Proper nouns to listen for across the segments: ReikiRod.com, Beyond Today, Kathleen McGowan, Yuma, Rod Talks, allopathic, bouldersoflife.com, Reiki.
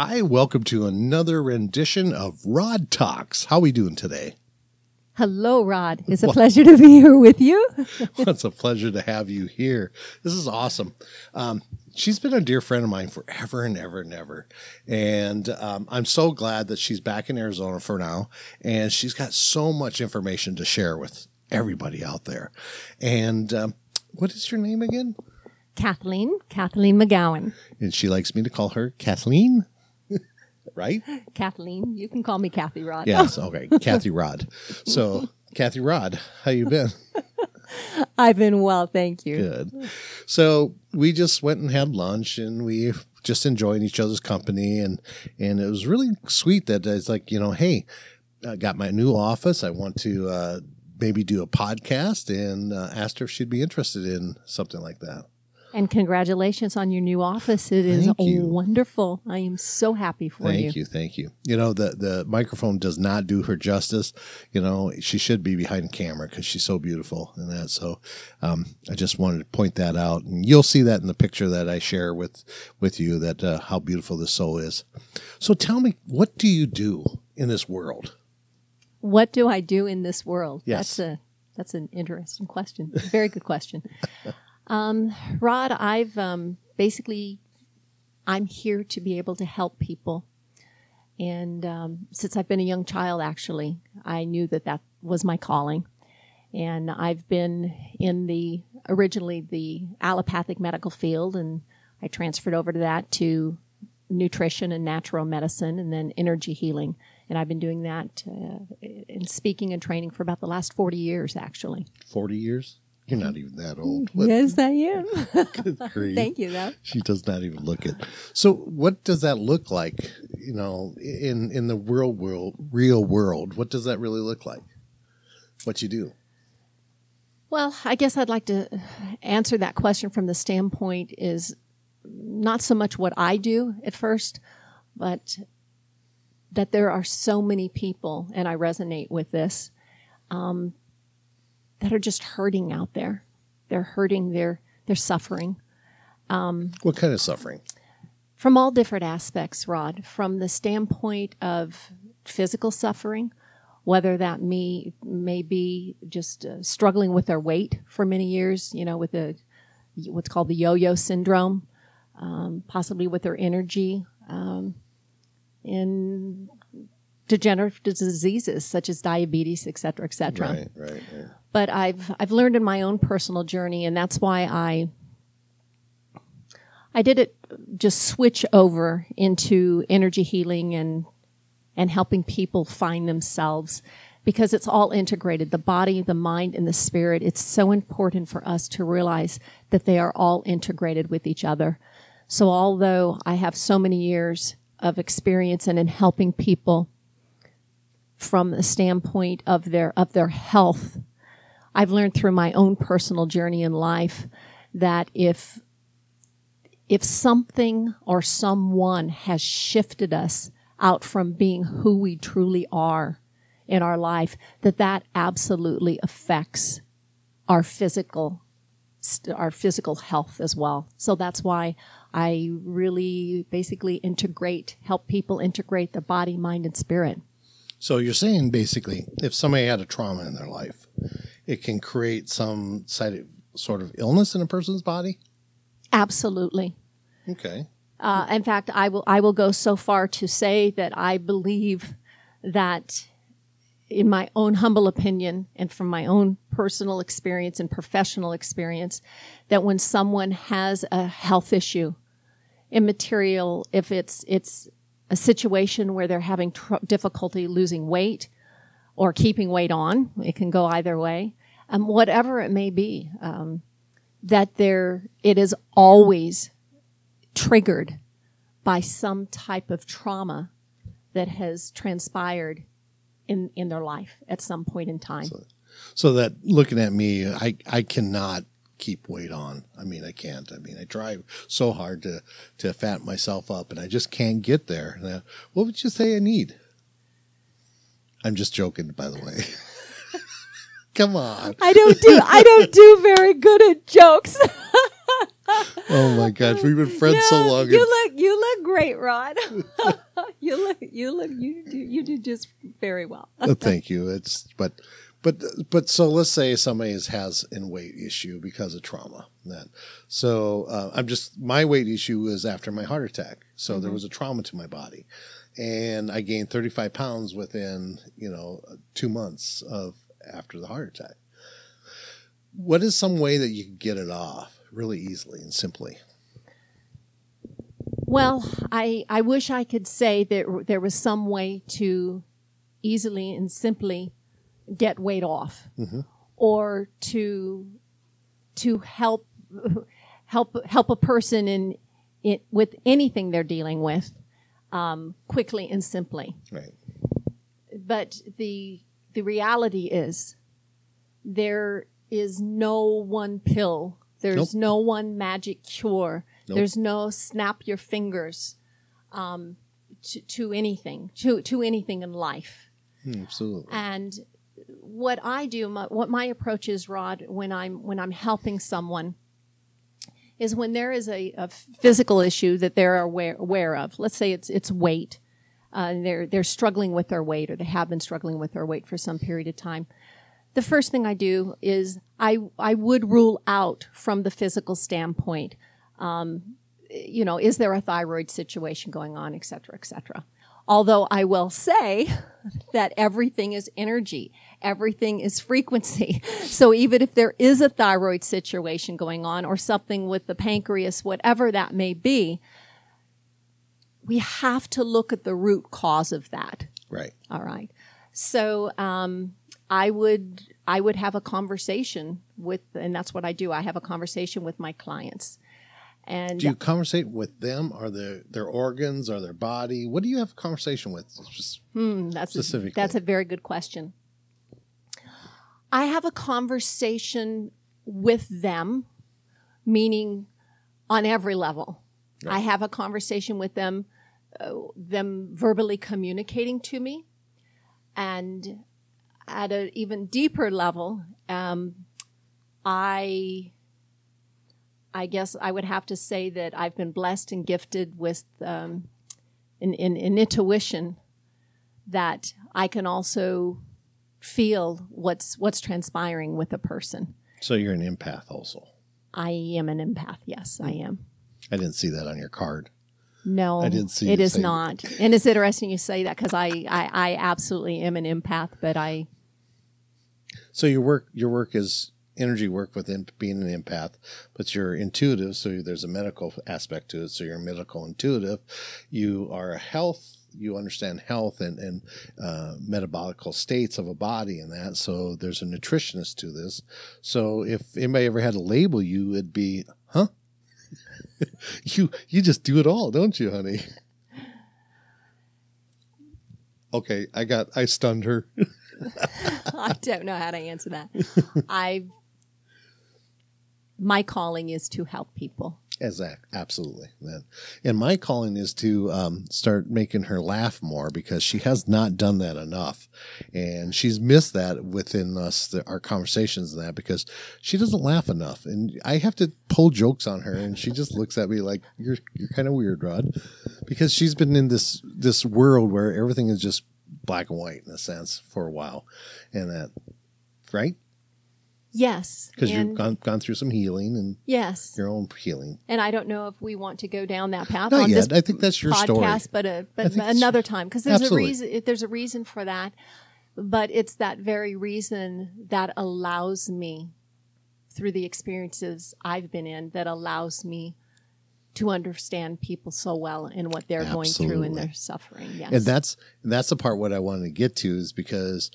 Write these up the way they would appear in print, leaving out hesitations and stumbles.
Hi, welcome to another rendition of Rod Talks. How are we doing today? Hello, Rod. It's a pleasure to be here with you. Well, it's a pleasure to have you here. This is awesome. She's been a dear friend of mine forever and ever and ever. And I'm so glad that she's back in Arizona for now. And she's got so much information to share with everybody out there. And what is your name again? Kathleen McGowan. And she likes me to call her Kathleen. Right? Kathleen. You can call me Kathy Rod. Yes, okay. Kathy Rod. So, Kathy Rod, how you been? I've been well, thank you. Good. So, we just went and had lunch, and we just enjoyed each other's company, and it was really sweet that it's like, you know, hey, I got my new office. I want to maybe do a podcast, and asked her if she'd be interested in something like that. And congratulations on your new office. It is wonderful. I am so happy for you. Thank you. You know, the microphone does not do her justice. You know, she should be behind camera because she's so beautiful and that. So I just wanted to point that out. And you'll see that in the picture that I share with you, that how beautiful this soul is. So tell me, what do you do in this world? What do I do in this world? Yes. That's an interesting question. Very good question. Rod, I'm here to be able to help people. And since I've been a young child, actually, I knew that was my calling. And I've been in originally the allopathic medical field, and I transferred over to that to nutrition and natural medicine and then energy healing. And I've been doing that in speaking and training for about the last 40 years, actually. 40 years? You're not even that old. Yes, I am. Good grief. Thank you, though. She does not even look it. So what does that look like, you know, in the real world? What does that really look like, what you do? Well, I guess I'd like to answer that question from the standpoint is not so much what I do at first, but that there are so many people, and I resonate with this, that are just hurting out there. They're hurting. They're suffering. What kind of suffering? From all different aspects, Rod. From the standpoint of physical suffering, whether that may be just struggling with their weight for many years, you know, with what's called the yo-yo syndrome, possibly with their energy, and degenerative diseases such as diabetes, et cetera, et cetera. Right. But I've learned in my own personal journey, and that's why I did it just switch over into energy healing and helping people find themselves, because it's all integrated, the body, the mind, and the spirit. It's so important for us to realize that they are all integrated with each other. So although I have so many years of experience and in helping people from the standpoint of their health, I've learned through my own personal journey in life that if something or someone has shifted us out from being who we truly are in our life, that absolutely affects our physical health as well. So that's why I really basically help people integrate their body, mind, and spirit. So you're saying basically if somebody had a trauma in their life, it can create some sort of illness in a person's body? Absolutely. Okay. In fact, I will go so far to say that I believe that, in my own humble opinion and from my own personal experience and professional experience, that when someone has a health issue, immaterial, if it's a situation where they're having difficulty losing weight or keeping weight on, it can go either way, whatever it may be, that it is always triggered by some type of trauma that has transpired in their life at some point in time. So that, looking at me, I cannot keep weight on. I mean, I can't. I mean, I try so hard to fatten myself up, and I just can't get there. Now, what would you say I need? I'm just joking, by the way. Come on. I don't do very good at jokes. Oh my gosh, we've been friends so long. You look great, Rod. You do just very well. Oh, thank you. But so let's say somebody has a weight issue because of trauma. Then, so my weight issue was after my heart attack. So there was a trauma to my body, and I gained 35 pounds within 2 months after the heart attack. What is some way that you can get it off really easily and simply? Well, I wish I could say that there was some way to easily and simply get weight off, or to help a person with anything they're dealing with quickly and simply. Right. But the reality is there is no one pill. There's no one magic cure. There's no snap your fingers to anything in life. Absolutely. And what I do, what my approach is, Rod, when I'm helping someone, is when there is a physical issue that they're aware of. Let's say it's weight. They're struggling with their weight, or they have been struggling with their weight for some period of time. The first thing I do is I would rule out from the physical standpoint, is there a thyroid situation going on, et cetera, et cetera. Although I will say that everything is energy, everything is frequency. So even if there is a thyroid situation going on, or something with the pancreas, whatever that may be, we have to look at the root cause of that. Right. All right. So I would have a conversation with, and that's what I do. I have a conversation with my clients. And do you conversate with them? Are their organs? Are their body? What do you have a conversation with? That's a very good question. I have a conversation with them, meaning on every level. Right. I have a conversation with them verbally communicating to me, and at an even deeper level, I guess I would have to say that I've been blessed and gifted with an intuition that I can also feel what's transpiring with a person. So you're an empath also. I am an empath. Yes, I am. I didn't see that on your card. No, I didn't see it. It is not. And it's interesting you say that, because I absolutely am an empath, but I. So your work is energy work within being an empath, but you're intuitive, so there's a medical aspect to it, so you're medical intuitive. You are a health, you understand health and metabolical states of a body and that, so there's a nutritionist to this. So if anybody ever had to label you, it'd be, huh? you just do it all, don't you, honey? Okay, I stunned her. I don't know how to answer that. My calling is to help people. Exactly. Absolutely. And my calling is to start making her laugh more, because she has not done that enough. And she's missed that within us, our conversations and that, because she doesn't laugh enough. And I have to pull jokes on her, and she just looks at me like, you're kind of weird, Rod. Because she's been in this world where everything is just black and white, in a sense, for a while. And that, right? Yes. Because you've gone through some healing and your own healing. And I don't know if we want to go down that path. Not on yet. This I think that's your podcast, story. But another time, because there's a reason. There's a reason for that, but it's that very reason that allows me, through the experiences I've been in, that allows me to understand people so well and what they're going through and their suffering. Yes, and that's the part what I wanted to get to, is because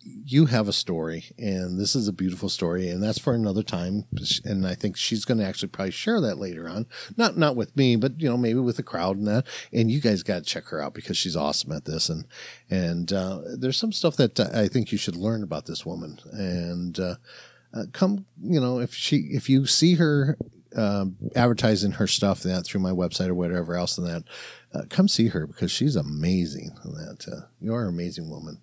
you have a story, and this is a beautiful story, and that's for another time. And I think she's going to actually probably share that later on, not with me, but maybe with the crowd and that. And you guys got to check her out, because she's awesome at this. And there's some stuff that I think you should learn about this woman. And come, if you see her advertising her stuff through my website or whatever else and that, come see her because she's amazing. You are an amazing woman.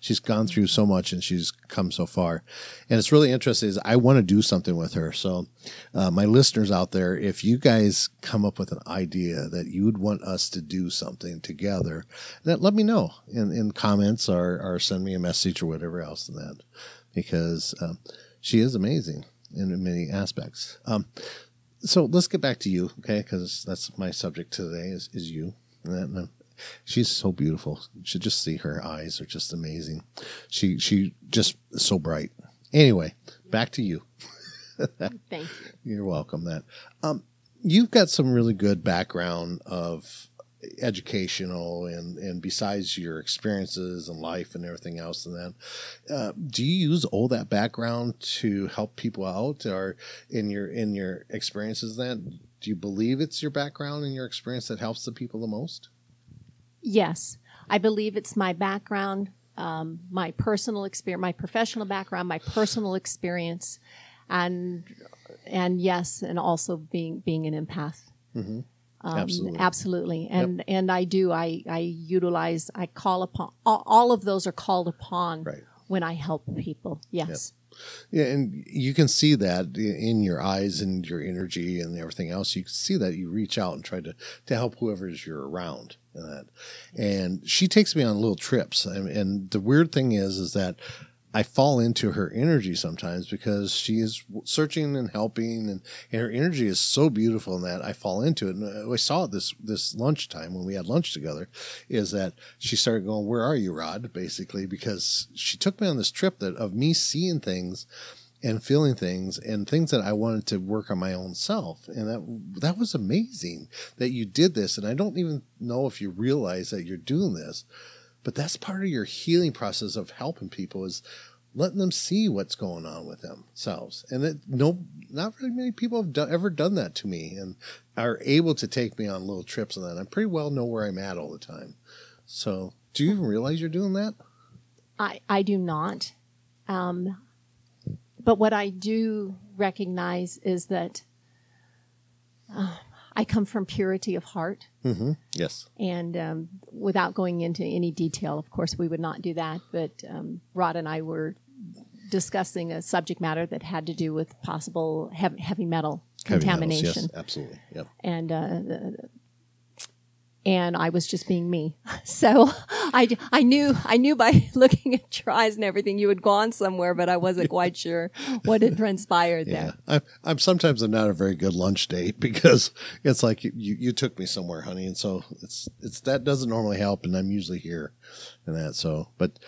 She's gone through so much and she's come so far. And it's really interesting is I want to do something with her. So my listeners out there, if you guys come up with an idea that you would want us to do something together, that let me know in comments or send me a message or whatever else than that, because she is amazing in many aspects. So let's get back to you, okay? Because that's my subject today is you. And she's so beautiful. You should just see her eyes are just amazing. She just so bright. Anyway, back to you. Thank you. You're welcome. You've got some really good background of educational and besides your experiences and life and everything else and that, do you use all that background to help people out or in your experiences then? Do you believe it's your background and your experience that helps the people the most? Yes. I believe it's my background, my personal experience, my professional background, my personal experience, and yes, and also being an empath. Mm-hmm. Absolutely. And I do. I utilize, I call upon, all of those are called upon right. when I help people. Yes. Yep. Yeah. And you can see that in your eyes and your energy and everything else. You can see that you reach out and try to help whoever you're around. And she takes me on little trips. And the weird thing is that I fall into her energy sometimes because she is searching and helping, and her energy is so beautiful in that I fall into it. And I saw it this lunchtime when we had lunch together, is that she started going, "Where are you, Rod?" Basically, because she took me on this trip that of me seeing things and feeling things and things that I wanted to work on my own self. And that was amazing that you did this. And I don't even know if you realize that you're doing this. But that's part of your healing process of helping people is letting them see what's going on with themselves. And not really many people have ever done that to me and are able to take me on little trips and that. I pretty well know where I'm at all the time. So do you even realize you're doing that? I do not. But what I do recognize is that I come from purity of heart. Mm-hmm. Yes. And without going into any detail, of course, we would not do that. But Rod and I were discussing a subject matter that had to do with possible heavy metal contamination. Metals, yes, absolutely. Yep. And I was just being me. So I knew by looking at your eyes and everything you had gone somewhere, but I wasn't quite sure what had transpired there. I'm sometimes I'm not a very good lunch date because it's like you took me somewhere, honey, and so it's that doesn't normally help, and I'm usually here and that. So, but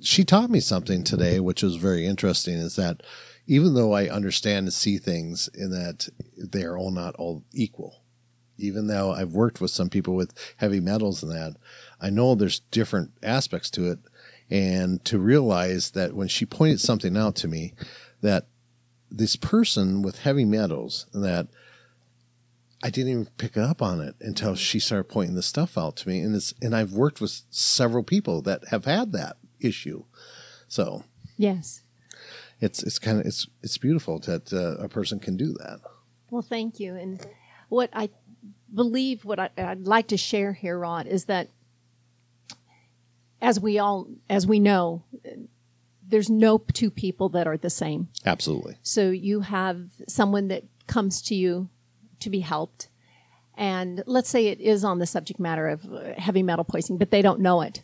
she taught me something today, which was very interesting, is that even though I understand and see things in that they are all not all equal. Even though I've worked with some people with heavy metals and that, I know there's different aspects to it. And to realize that when she pointed something out to me, that this person with heavy metals and that I didn't even pick up on it until she started pointing this stuff out to me. And I've worked with several people that have had that issue. So yes, it's beautiful that a person can do that. Well, thank you. And what I believe I'd like to share here, Rod, is that as we know, there's no two people that are the same. Absolutely. So you have someone that comes to you to be helped. And let's say it is on the subject matter of heavy metal poisoning, but they don't know it.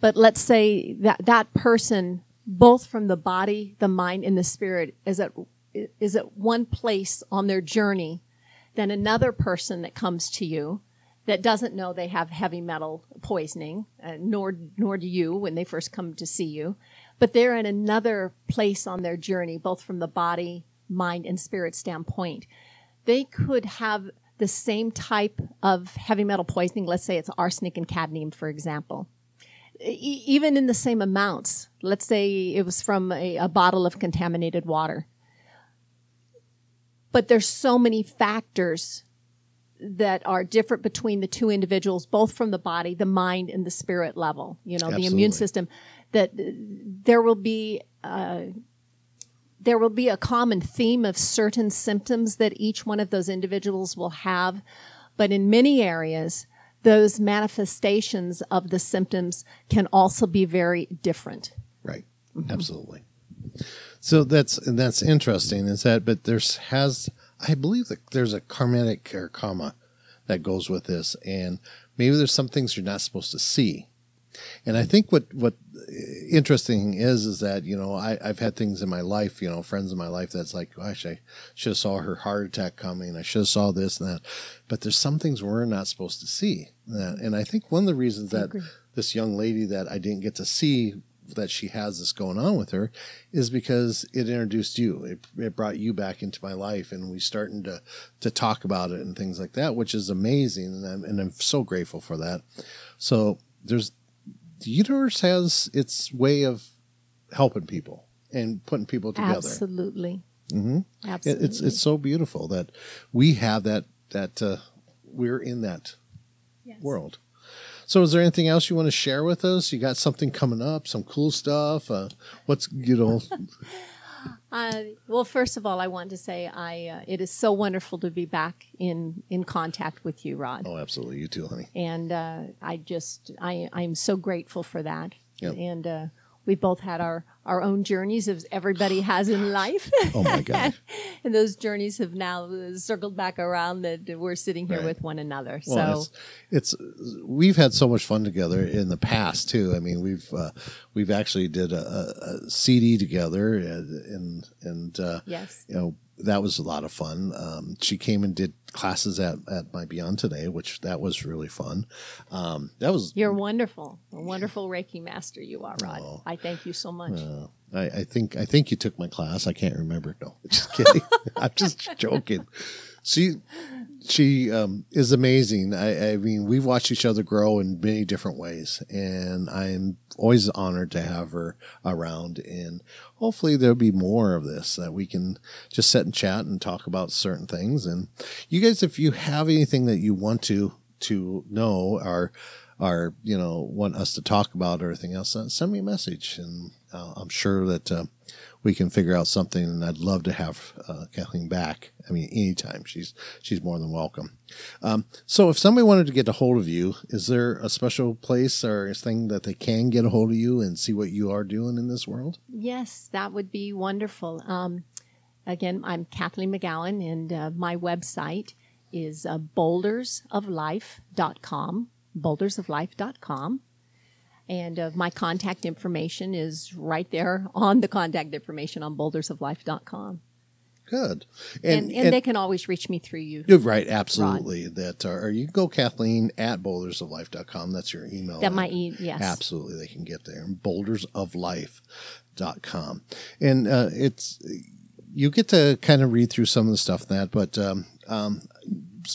But let's say that person, both from the body, the mind, and the spirit, is at one place on their journey than another person that comes to you that doesn't know they have heavy metal poisoning, nor do you when they first come to see you. But they're in another place on their journey, both from the body, mind, and spirit standpoint. They could have the same type of heavy metal poisoning. Let's say it's arsenic and cadmium, for example. Even in the same amounts. Let's say it was from a bottle of contaminated water. But there's so many factors that are different between the two individuals, both from the body, the mind, and the spirit level, Absolutely. The immune system, that there will be a common theme of certain symptoms that each one of those individuals will have. But in many areas, those manifestations of the symptoms can also be very different. Right. Mm-hmm. Absolutely. So that's interesting. Is that, but I believe that there's a karmic or karma that goes with this, and maybe there's some things you're not supposed to see. And I think what interesting is that, you know, I've had things in my life, you know, friends in my life that's like, gosh, I should have saw her heart attack coming. I should have saw this and that. But there's some things we're not supposed to see. And I think one of the reasons that this young lady that I didn't get to see that she has this going on with her is because it introduced you. It brought you back into my life, and we starting to talk about it and things like that, which is amazing. And I'm so grateful for that. So the universe has its way of helping people and putting people together. Absolutely. Mm-hmm. Absolutely. It's so beautiful that we have that we're in that world. So is there anything else you want to share with us? You got something coming up, some cool stuff? Well, first of all, I want to say it is so wonderful to be back in contact with you, Rod. Oh, absolutely. You too, honey. And I'm so grateful for that. Yep. And we both had our own journeys, as everybody has in life. Oh, my God. And those journeys have now circled back around that we're sitting here with one another. Well, so we've had so much fun together in the past, too. I mean, we've actually did a CD together and yes, you know, that was a lot of fun. She came and did classes at my Beyond Today, which that was really fun. You're wonderful. A wonderful Reiki master you are, Rod. Oh, I thank you so much. I think you took my class. I can't remember. No, just kidding. I'm just joking. She is amazing. I mean, we've watched each other grow in many different ways, and I'm always honored to have her around. And hopefully there'll be more of this that we can just sit and chat and talk about certain things. And you guys, if you have anything that you want to know or you know, want us to talk about or anything else, send me a message, and I'm sure that we can figure out something. And I'd love to have Kathleen back. I mean, anytime. She's more than welcome. So if somebody wanted to get a hold of you, is there a special place or a thing that they can get a hold of you and see what you are doing in this world? Yes, that would be wonderful. Again, I'm Kathleen McGowan, and my website is bouldersoflife.com. bouldersoflife.com. And my contact information is right there on the contact information on bouldersoflife.com. Good. And they can always reach me through you. Right, absolutely. Rod. Or you can go Kathleen at bouldersoflife.com. That's your email. Yes. Absolutely, they can get there. bouldersoflife.com. And you get to kind of read through some of the stuff in that, but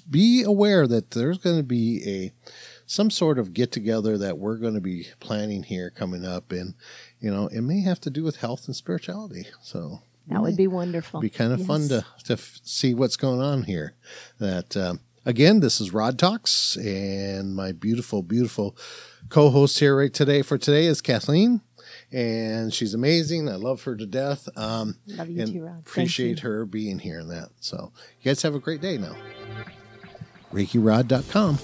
be aware that there's going to be some sort of get-together that we're going to be planning here coming up. And, you know, it may have to do with health and spirituality. So that would be wonderful. It would be kind of fun to see what's going on here. Again, this is Rod Talks, and my beautiful, beautiful co-host here today is Kathleen. And she's amazing. I love her to death. Love you too, Rod. Appreciate her being here and that. So you guys have a great day now. ReikiRod.com.